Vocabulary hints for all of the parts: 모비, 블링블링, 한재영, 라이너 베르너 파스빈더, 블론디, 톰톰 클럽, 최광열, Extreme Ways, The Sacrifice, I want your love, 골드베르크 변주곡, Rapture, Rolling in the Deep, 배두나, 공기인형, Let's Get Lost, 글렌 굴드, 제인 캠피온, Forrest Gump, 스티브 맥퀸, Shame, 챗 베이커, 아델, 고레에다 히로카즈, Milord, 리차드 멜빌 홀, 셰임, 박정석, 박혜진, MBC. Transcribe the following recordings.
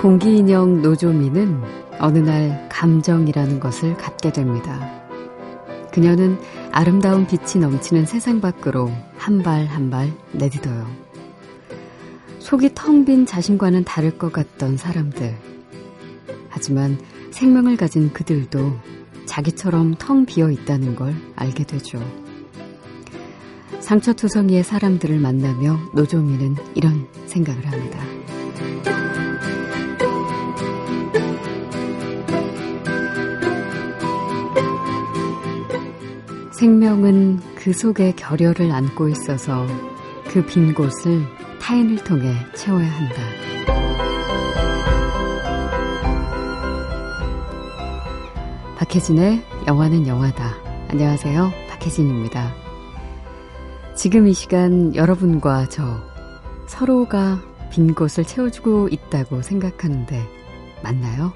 공기인형 노조미는 어느 날 감정이라는 것을 갖게 됩니다. 그녀는 아름다운 빛이 넘치는 세상 밖으로 한 발 한 발 내딛어요. 속이 텅 빈 자신과는 다를 것 같던 사람들. 하지만 생명을 가진 그들도 자기처럼 텅 비어 있다는 걸 알게 되죠. 상처투성이의 사람들을 만나며 노조미는 이런 생각을 합니다. 생명은 그 속에 결여를 안고 있어서 그 빈 곳을 타인을 통해 채워야 한다. 박혜진의 영화는 영화다. 안녕하세요. 박혜진입니다. 지금 이 시간 여러분과 저 서로가 빈 곳을 채워주고 있다고 생각하는데 맞나요?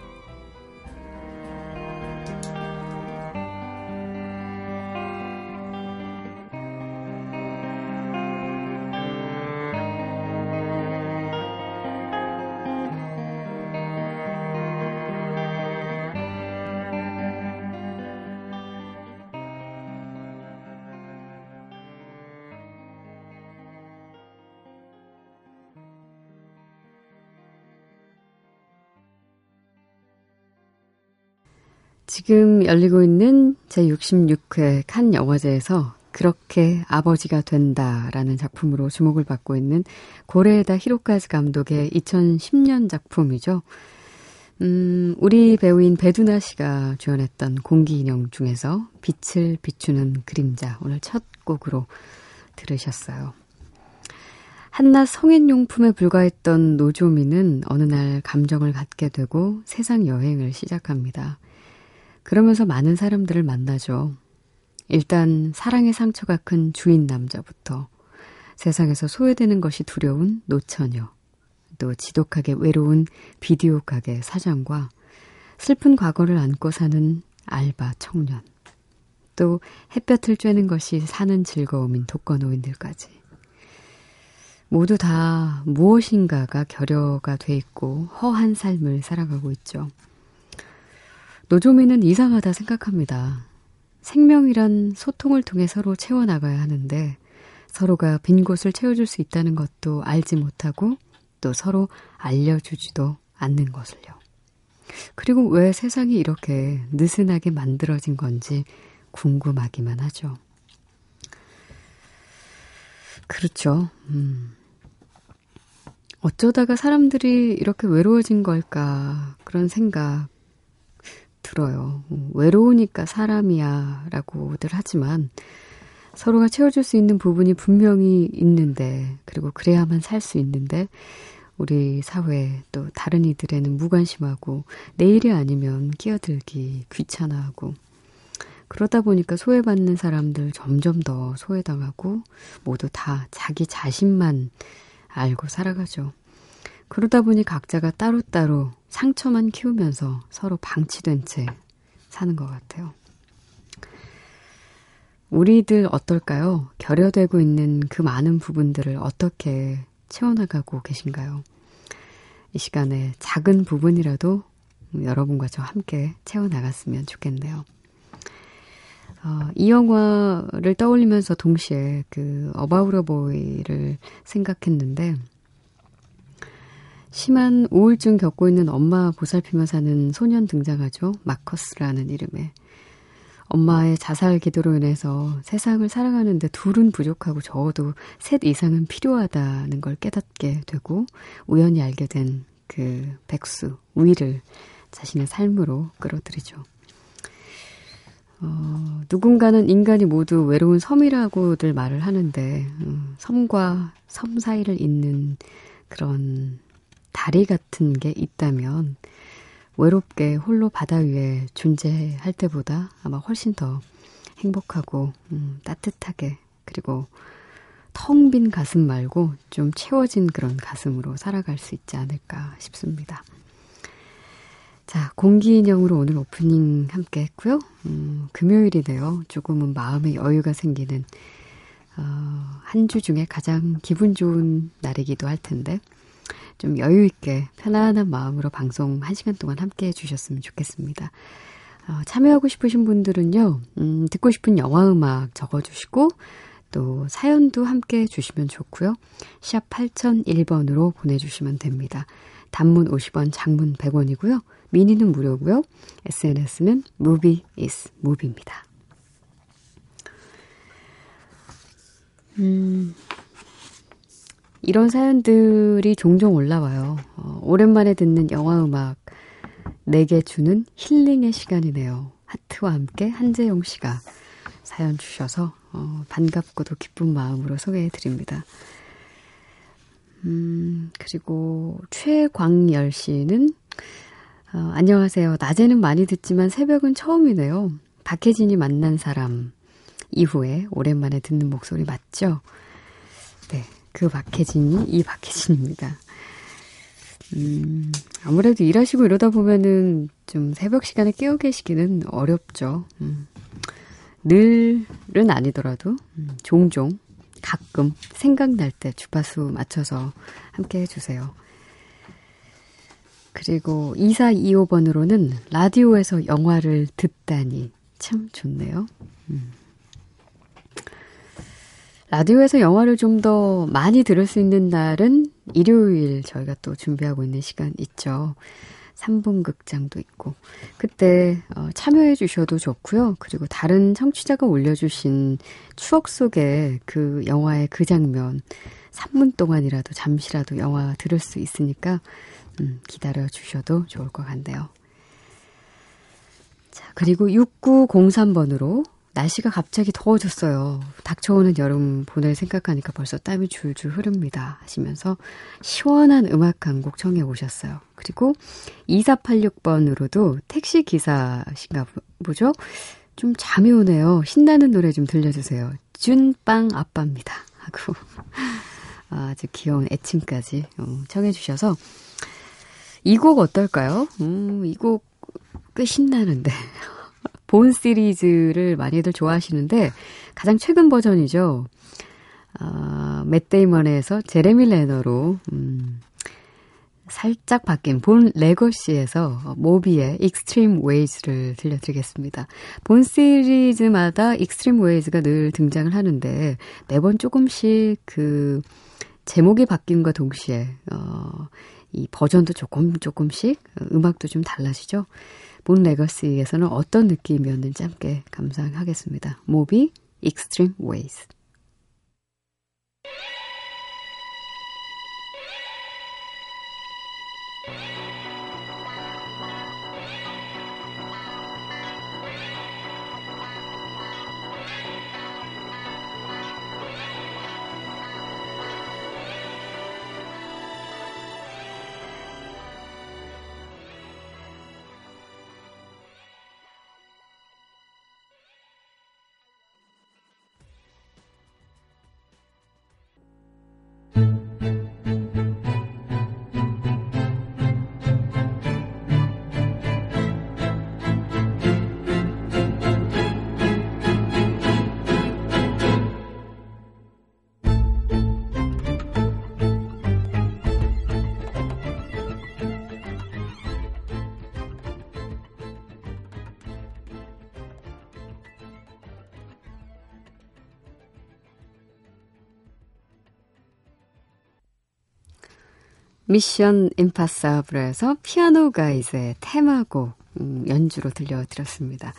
지금 열리고 있는 제66회 칸 영화제에서 그렇게 아버지가 된다라는 작품으로 주목을 받고 있는 고레에다 히로카즈 감독의 2010년 작품이죠. 우리 배우인 배두나 씨가 주연했던 공기인형 중에서 빛을 비추는 그림자, 오늘 첫 곡으로 들으셨어요. 한낱 성인용품에 불과했던 노조미는 어느 날 감정을 갖게 되고 세상 여행을 시작합니다. 그러면서 많은 사람들을 만나죠. 일단 사랑의 상처가 큰 주인 남자부터 세상에서 소외되는 것이 두려운 노처녀, 또 지독하게 외로운 비디오 가게 사장과 슬픈 과거를 안고 사는 알바 청년, 또 햇볕을 쬐는 것이 사는 즐거움인 독거노인들까지 모두 다 무엇인가가 결여가 돼 있고 허한 삶을 살아가고 있죠. 노조미는 이상하다 생각합니다. 생명이란 소통을 통해 서로 채워나가야 하는데 서로가 빈 곳을 채워줄 수 있다는 것도 알지 못하고 또 서로 알려주지도 않는 것을요. 그리고 왜 세상이 이렇게 느슨하게 만들어진 건지 궁금하기만 하죠. 그렇죠. 어쩌다가 사람들이 이렇게 외로워진 걸까 그런 생각 들어요. 외로우니까 사람이야 라고들 하지만 서로가 채워줄 수 있는 부분이 분명히 있는데 그리고 그래야만 살 수 있는데 우리 사회 또 다른 이들에는 무관심하고 내일이 아니면 끼어들기 귀찮아하고 그러다 보니까 소외받는 사람들 점점 더 소외당하고 모두 다 자기 자신만 알고 살아가죠. 그러다 보니 각자가 따로따로 상처만 키우면서 서로 방치된 채 사는 것 같아요. 우리들 어떨까요? 결여되고 있는 그 많은 부분들을 어떻게 채워나가고 계신가요? 이 시간에 작은 부분이라도 여러분과 저 함께 채워나갔으면 좋겠네요. 이 영화를 떠올리면서 동시에 그 About a Boy를 생각했는데 심한 우울증 겪고 있는 엄마 보살피며 사는 소년 등장하죠. 마커스라는 이름의. 엄마의 자살 기도로 인해서 세상을 살아가는데 둘은 부족하고 적어도 셋 이상은 필요하다는 걸 깨닫게 되고 우연히 알게 된 그 백수, 우이를 자신의 삶으로 끌어들이죠. 누군가는 인간이 모두 외로운 섬이라고들 말을 하는데 섬과 섬 사이를 잇는 그런 다리 같은 게 있다면 외롭게 홀로 바다 위에 존재할 때보다 아마 훨씬 더 행복하고 따뜻하게 그리고 텅 빈 가슴 말고 좀 채워진 그런 가슴으로 살아갈 수 있지 않을까 싶습니다. 자, 공기인형으로 오늘 오프닝 함께 했고요. 금요일이네요. 조금은 마음의 여유가 생기는 한 주 중에 가장 기분 좋은 날이기도 할 텐데 좀 여유 있게 편안한 마음으로 방송 1시간 동안 함께 해주셨으면 좋겠습니다. 참여하고 싶으신 분들은요. 듣고 싶은 영화음악 적어주시고 또 사연도 함께 해주시면 좋고요. 샵 8001번으로 보내주시면 됩니다. 단문 50원, 장문 100원이고요. 미니는 무료고요. SNS는 movie is movie입니다. 이런 사연들이 종종 올라와요. 오랜만에 듣는 영화음악 내게 주는 힐링의 시간이네요. 하트와 함께 한재영 씨가 사연 주셔서 반갑고도 기쁜 마음으로 소개해드립니다. 그리고 최광열 씨는 안녕하세요. 낮에는 많이 듣지만 새벽은 처음이네요. 박혜진이 만난 사람 이후에 오랜만에 듣는 목소리 맞죠? 네, 그 박혜진이 이 박혜진입니다. 아무래도 일하시고 이러다 보면은 좀 새벽 시간에 깨어 계시기는 어렵죠. 늘은 아니더라도 종종 가끔 생각날 때 주파수 맞춰서 함께 해주세요. 그리고 2425번으로는 라디오에서 영화를 듣다니 참 좋네요. 라디오에서 영화를 좀 더 많이 들을 수 있는 날은 일요일 저희가 또 준비하고 있는 시간 있죠. 3분 극장도 있고 그때 참여해 주셔도 좋고요. 그리고 다른 청취자가 올려주신 추억 속에 그 영화의 그 장면 3분 동안이라도 잠시라도 영화 들을 수 있으니까 기다려 주셔도 좋을 것 같네요. 자, 그리고 6903번으로 날씨가 갑자기 더워졌어요. 닥쳐오는 여름 보낼 생각하니까 벌써 땀이 줄줄 흐릅니다. 하시면서 시원한 음악 한 곡 청해 오셨어요. 그리고 2486번으로도 택시기사신가 보죠? 좀 잠이 오네요. 신나는 노래 좀 들려주세요. 준빵 아빠입니다. 하고 아주 귀여운 애칭까지 청해 주셔서 이 곡 어떨까요? 이 곡 꽤 신나는데 본 시리즈를 많이들 좋아하시는데 가장 최근 버전이죠. 맷 데이먼에서 제레미 레너로 살짝 바뀐 본 레거시에서 모비의 Extreme Ways를 들려드리겠습니다. 본 시리즈마다 Extreme Ways가 늘 등장을 하는데 매번 조금씩 그 제목이 바뀜과 동시에 이 버전도 조금씩 음악도 좀 달라지죠. 본 레거시에서는 어떤 느낌이었는지 함께 감상하겠습니다. 모비, Extreme Ways. 미션 임파서블에서 피아노 가이즈의 테마곡 연주로 들려드렸습니다.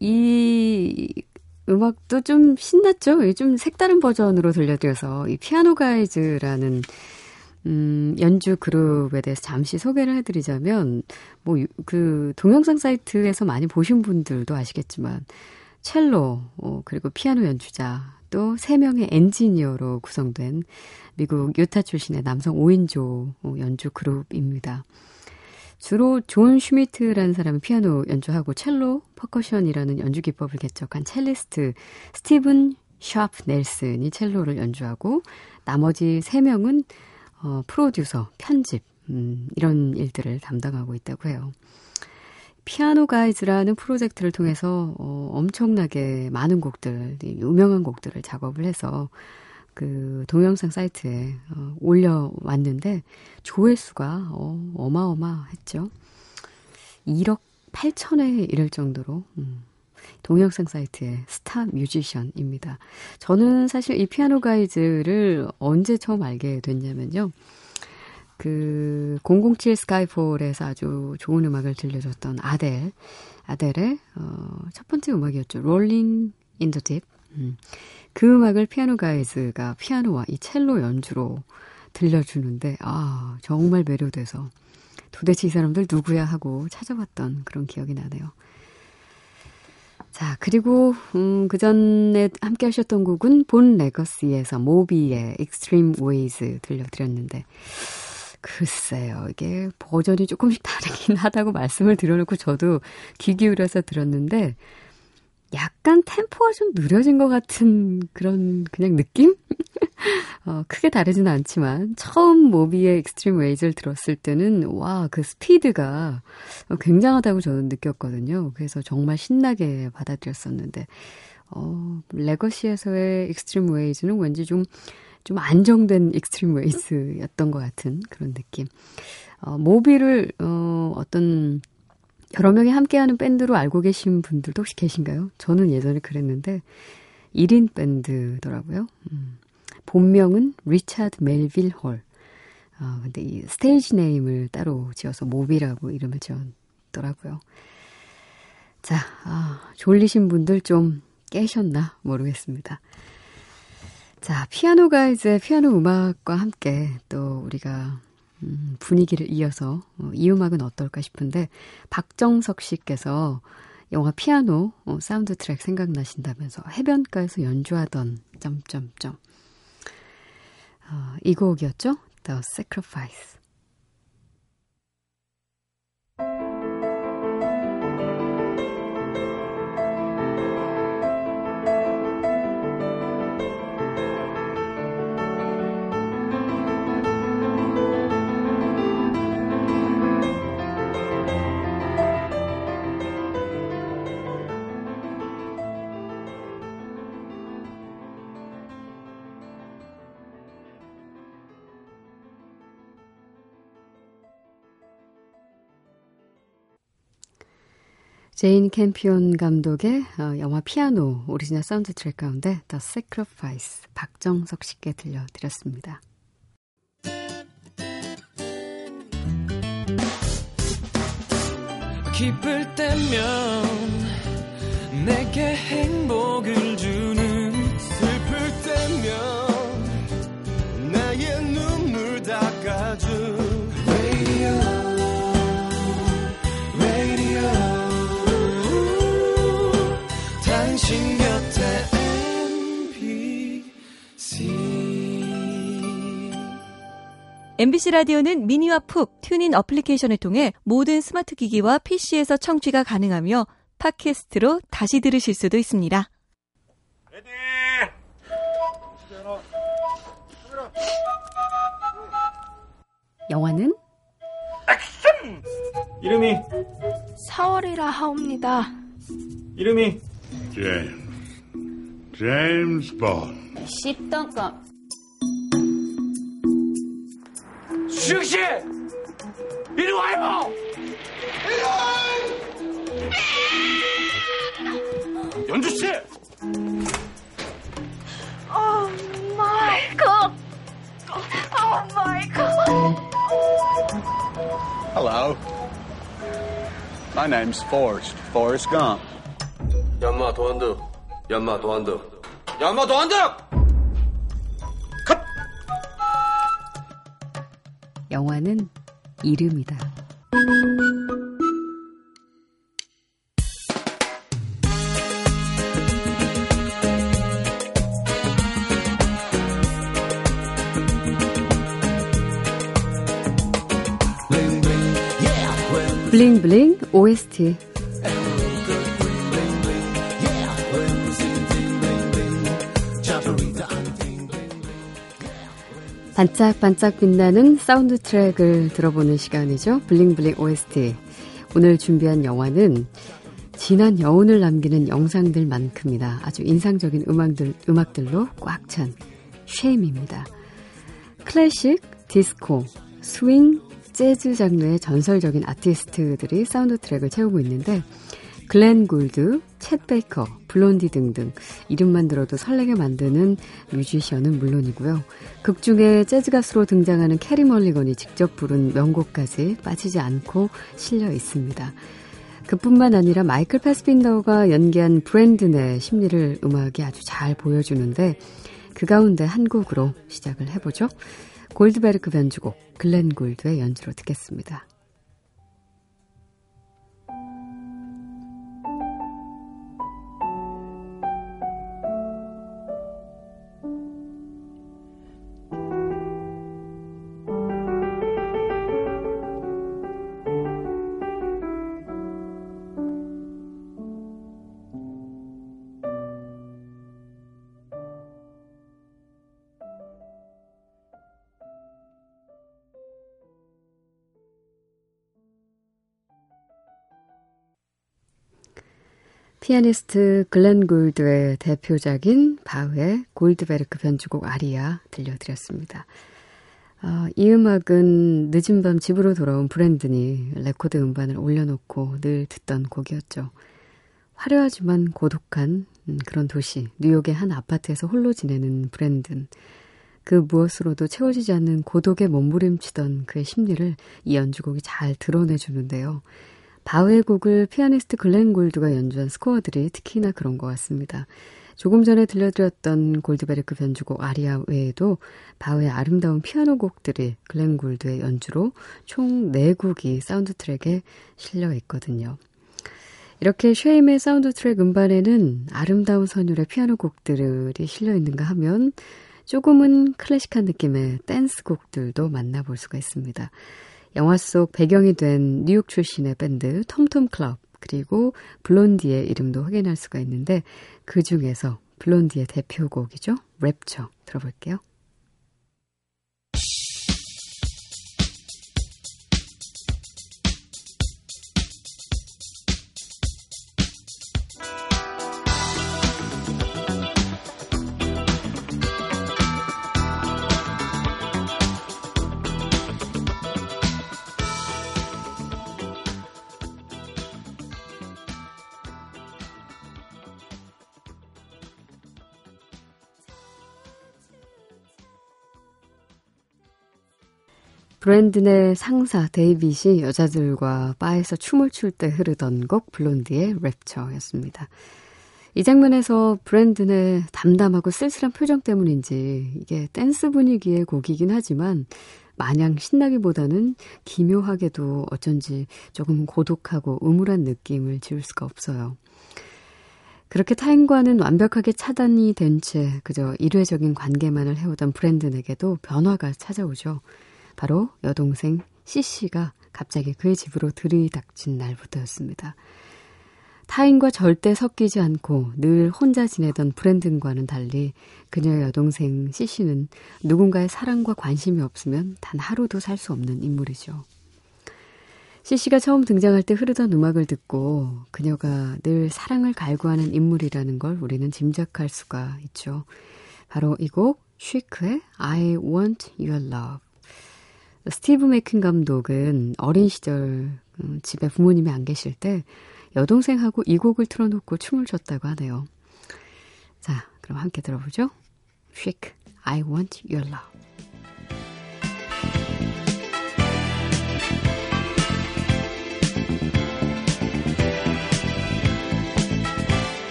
이 음악도 좀 신났죠? 좀 색다른 버전으로 들려드려서 이 피아노 가이즈라는 연주 그룹에 대해서 잠시 소개를 해드리자면 뭐 그 동영상 사이트에서 많이 보신 분들도 아시겠지만 첼로 그리고 피아노 연주자 또 3명의 엔지니어로 구성된 미국 유타 출신의 남성 5인조 연주 그룹입니다. 주로 존 슈미트라는 사람이 피아노 연주하고 첼로, 퍼커션이라는 연주 기법을 개척한 첼리스트 스티븐 샤프 넬슨이 첼로를 연주하고 나머지 3명은 프로듀서, 편집, 이런 일들을 담당하고 있다고 해요. 피아노 가이즈라는 프로젝트를 통해서 엄청나게 많은 곡들, 유명한 곡들을 작업을 해서 그 동영상 사이트에 올려왔는데 조회수가 어마어마했죠. 1억 8천에 이를 정도로 동영상 사이트의 스타 뮤지션입니다. 저는 사실 이 피아노 가이즈를 언제 처음 알게 됐냐면요. 그 007 스카이폴에서 아주 좋은 음악을 들려줬던 아델, 아델의 첫 번째 음악이었죠. Rolling in the Deep. 그 음악을 피아노 가이즈가 피아노와 이 첼로 연주로 들려주는데 아 정말 매료돼서 도대체 이 사람들 누구야 하고 찾아봤던 그런 기억이 나네요. 자, 그리고 그 전에 함께 하셨던 곡은 본 레거시에서 모비의 Extreme Ways 들려드렸는데 글쎄요. 이게 버전이 조금씩 다르긴 하다고 말씀을 드려놓고 저도 귀 기울여서 들었는데 약간 템포가 좀 느려진 것 같은 그런 그냥 느낌? 크게 다르지는 않지만 처음 모비의 Extreme Ways를 들었을 때는 와, 그 스피드가 굉장하다고 저는 느꼈거든요. 그래서 정말 신나게 받아들였었는데 레거시에서의 Extreme Ways는 왠지 좀 안정된 Extreme Ways였던 것 같은 그런 느낌. 모비를 어떤 여러 명이 함께하는 밴드로 알고 계신 분들도 혹시 계신가요? 저는 예전에 그랬는데 1인 밴드더라고요. 본명은 리차드 멜빌 홀. 근데 이 스테이지 네임을 따로 지어서 모비라고 이름을 지었더라고요. 자, 졸리신 분들 좀 깨셨나 모르겠습니다. 자, 피아노 가이즈의 피아노 음악과 함께 또 우리가 분위기를 이어서 이 음악은 어떨까 싶은데 박정석 씨께서 영화 피아노 사운드 트랙 생각나신다면서 해변가에서 연주하던 점점점 이 곡이었죠? The Sacrifice. 제인 캠피온 감독의 영화 피아노 오리지널 사운드 트랙 가운데 The Sacrifice 박정석 씨께 들려드렸습니다. 기쁠 때면 내게 행복을 주는 슬플 때면 나의 눈물 닦아준 MBC 라디오는 미니와 푹 튜닝 어플리케이션을 통해 모든 스마트 기기와 PC에서 청취가 가능하며 팟캐스트로 다시 들으실 수도 있습니다. 레디! 영화는 액션! 이름이 사월이라 하옵니다. 이름이 제임스 본드. 씹던껌. 수혁씨! 이리 와요! 이리 와! 연주씨! 오 마이 갓! 오 마이 갓! Hello. My name's Forrest. Forrest Gump. 얌마 도안드. 얌마 도안드. 얌마 도안드! 영화는 이름이다. 블링블링 OST. 반짝반짝 빛나는 사운드 트랙을 들어보는 시간이죠. 블링블링 OST. 오늘 준비한 영화는 진한 여운을 남기는 영상들만큼이나 아주 인상적인 음악들로 꽉 찬 쉐임입니다. 클래식, 디스코, 스윙, 재즈 장르의 전설적인 아티스트들이 사운드 트랙을 채우고 있는데 글렌 굴드, 챗 베이커, 블론디 등등 이름만 들어도 설레게 만드는 뮤지션은 물론이고요. 극중에 재즈 가수로 등장하는 캐리 멀리건이 직접 부른 명곡까지 빠지지 않고 실려 있습니다. 그뿐만 아니라 마이클 패스빈더가 연기한 브랜든의 심리를 음악이 아주 잘 보여주는데 그 가운데 한 곡으로 시작을 해보죠. 골드베르크 변주곡 글렌 굴드의 연주로 듣겠습니다. 피아니스트 글렌 굴드의 대표작인 바흐의 골드베르크 변주곡 아리아 들려드렸습니다. 이 음악은 늦은 밤 집으로 돌아온 브랜든이 레코드 음반을 올려놓고 늘 듣던 곡이었죠. 화려하지만 고독한 그런 도시 뉴욕의 한 아파트에서 홀로 지내는 브랜든. 그 무엇으로도 채워지지 않는 고독에 몸부림치던 그의 심리를 이 연주곡이 잘 드러내주는데요. 바흐의 곡을 피아니스트 글렌 굴드가 연주한 스코어들이 특히나 그런 것 같습니다. 조금 전에 들려드렸던 골드베르크 변주곡 아리아 외에도 바흐의 아름다운 피아노 곡들이 글렌 굴드의 연주로 총 4곡이 사운드 트랙에 실려 있거든요. 이렇게 쉐임의 사운드 트랙 음반에는 아름다운 선율의 피아노 곡들이 실려 있는가 하면 조금은 클래식한 느낌의 댄스 곡들도 만나볼 수가 있습니다. 영화 속 배경이 된 뉴욕 출신의 밴드 톰톰 클럽 그리고 블론디의 이름도 확인할 수가 있는데 그 중에서 블론디의 대표곡이죠. 랩처 들어볼게요. 브랜든의 상사 데이빗이 여자들과 바에서 춤을 출 때 흐르던 곡 블론디의 랩처였습니다. 이 장면에서 브랜든의 담담하고 쓸쓸한 표정 때문인지 이게 댄스 분위기의 곡이긴 하지만 마냥 신나기보다는 기묘하게도 어쩐지 조금 고독하고 음울한 느낌을 지울 수가 없어요. 그렇게 타인과는 완벽하게 차단이 된 채 그저 일회적인 관계만을 해오던 브랜든에게도 변화가 찾아오죠. 바로 여동생 CC가 갑자기 그의 집으로 들이닥친 날부터였습니다. 타인과 절대 섞이지 않고 늘 혼자 지내던 브랜든과는 달리 그녀의 여동생 CC는 누군가의 사랑과 관심이 없으면 단 하루도 살 수 없는 인물이죠. CC가 처음 등장할 때 흐르던 음악을 듣고 그녀가 늘 사랑을 갈구하는 인물이라는 걸 우리는 짐작할 수가 있죠. 바로 이 곡 쉬크의 I want your love. 스티브 맥퀸 감독은 어린 시절 집에 부모님이 안 계실 때 여동생하고 이 곡을 틀어놓고 춤을 췄다고 하네요. 자, 그럼 함께 들어보죠. Shake, I want your love.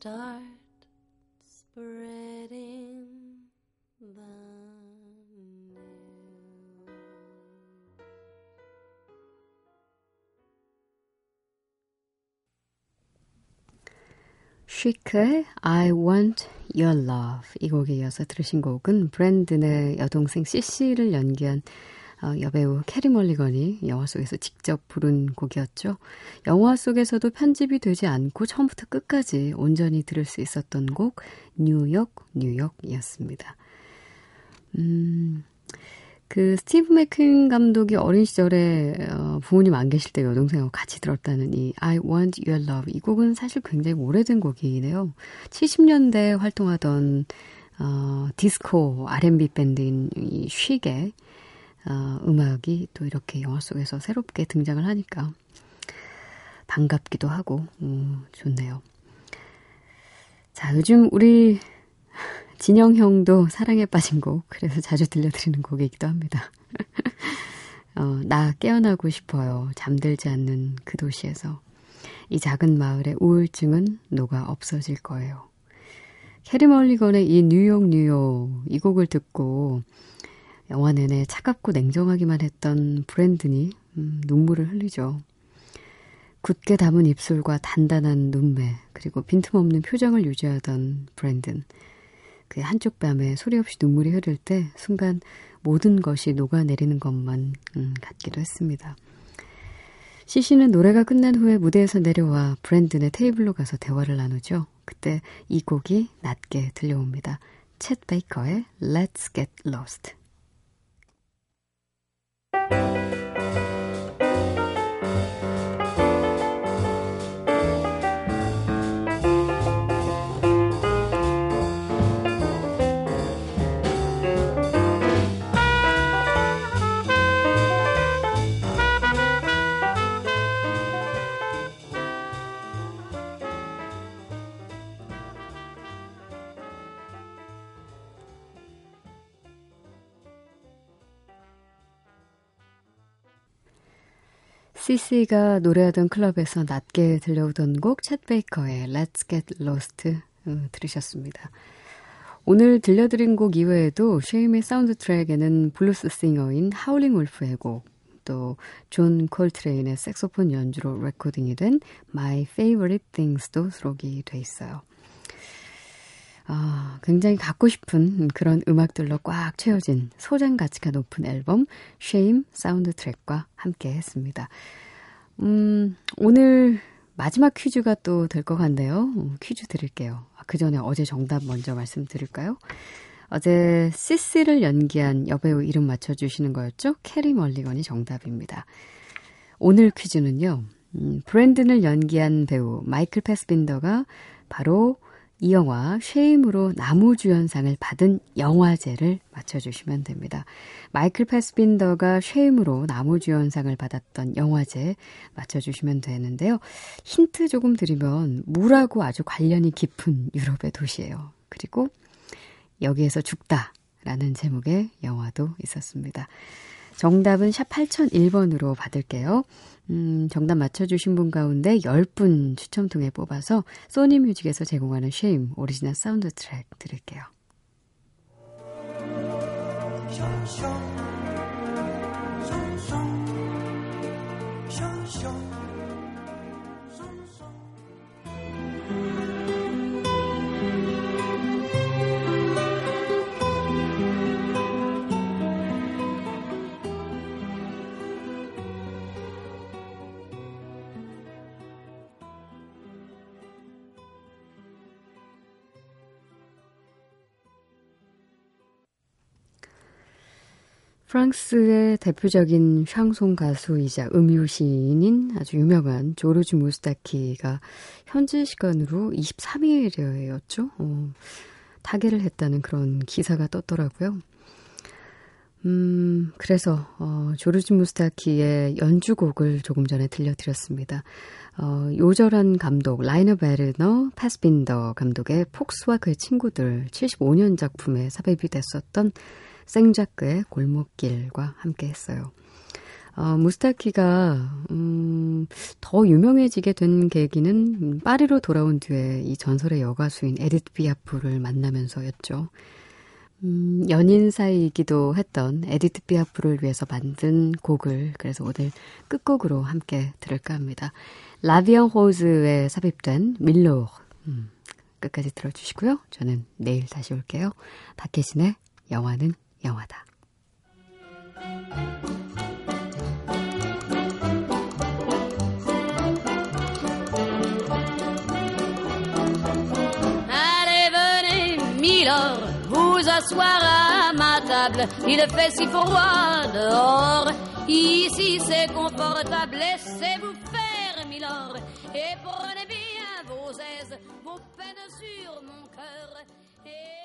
start spreading the news. 쉬크의 I want your love. 이 곡에 이어서 들으신 곡은 브랜든의 여동생 CC를 연기한 여배우 캐리 멀리건이 영화 속에서 직접 부른 곡이었죠. 영화 속에서도 편집이 되지 않고 처음부터 끝까지 온전히 들을 수 있었던 곡 뉴욕 뉴욕이었습니다. 그 스티브 맥퀸 감독이 어린 시절에 부모님 안 계실 때 여동생하고 같이 들었다는 이 I want your love 이 곡은 사실 굉장히 오래된 곡이네요. 70년대에 활동하던 디스코 R&B 밴드인 이 쉬게 음악이 또 이렇게 영화 속에서 새롭게 등장을 하니까 반갑기도 하고 좋네요. 자, 요즘 우리 진영 형도 사랑에 빠진 곡, 그래서 자주 들려드리는 곡이기도 합니다. 나 깨어나고 싶어요. 잠들지 않는 그 도시에서 이 작은 마을의 우울증은 녹아 없어질 거예요. 캐리 멀리건의 이 뉴욕 뉴욕 이 곡을 듣고 영화 내내 차갑고 냉정하기만 했던 브랜든이 눈물을 흘리죠. 굳게 담은 입술과 단단한 눈매 그리고 빈틈없는 표정을 유지하던 브랜든. 그 한쪽 뺨에 소리 없이 눈물이 흐를 때 순간 모든 것이 녹아내리는 것만 같기도 했습니다. 시시는 노래가 끝난 후에 무대에서 내려와 브랜든의 테이블로 가서 대화를 나누죠. 그때 이 곡이 낮게 들려옵니다. 챗 베이커의 Let's Get Lost. CC가 노래하던 클럽에서 낮게 들려오던 곡 챗 베이커의 Let's Get Lost 들으셨습니다. 오늘 들려드린 곡 이외에도 Shame의 사운드 트랙에는 블루스 싱어인 하울링 울프의 곡, 또 존 콜트레인의 색소폰 연주로 레코딩이 된 My Favorite Things도 수록이 돼 있어요. 굉장히 갖고 싶은 그런 음악들로 꽉 채워진 소장 가치가 높은 앨범 Shame 사운드 트랙과 함께 했습니다. 오늘 마지막 퀴즈가 또 될 것 같네요. 퀴즈 드릴게요. 그 전에 어제 정답 먼저 말씀드릴까요? 어제 CC를 연기한 여배우 이름 맞춰주시는 거였죠? 캐리 멀리건이 정답입니다. 오늘 퀴즈는요. 브랜든을 연기한 배우 마이클 패스빈더가 바로 이 영화 쉐임으로 남우주연상을 받은 영화제를 맞춰주시면 됩니다. 마이클 패스빈더가 쉐임으로 남우주연상을 받았던 영화제 맞춰주시면 되는데요. 힌트 조금 드리면 물하고 아주 관련이 깊은 유럽의 도시예요. 그리고 여기에서 죽다라는 제목의 영화도 있었습니다. 정답은 샵 8001번으로 받을게요. 정답 맞춰주신 분 가운데 10분 추첨 통해 뽑아서 소니 뮤직에서 제공하는 쉐임 오리지널 사운드 트랙 드릴게요. 프랑스의 대표적인 샹송 가수이자 음유 시인인 아주 유명한 조르주 무스타키가 현지 시간으로 23일이었죠. 타계를 했다는 그런 기사가 떴더라고요. 그래서 조르주 무스타키의 연주곡을 조금 전에 들려드렸습니다. 요절한 감독 라이너 베르너 파스빈더 감독의 폭스와 그의 친구들 75년 작품에 삽입이 됐었던 생자크의 골목길과 함께 했어요. 무스타키가 더 유명해지게 된 계기는 파리로 돌아온 뒤에 이 전설의 여가수인 에디트 피아프를 만나면서였죠. 연인 사이이기도 했던 에디트 피아프를 위해서 만든 곡을 그래서 오늘 끝곡으로 함께 들을까 합니다. 라비앙 호즈에 삽입된 밀로르 끝까지 들어주시고요. 저는 내일 다시 올게요. 박혜진의 영화는 영화다. Vous asseoir à ma table, il fait si froid dehors, ici c'est confortable, laissez-vous faire, Milord, et prenez bien vos aises, vos peines sur mon cœur. Et...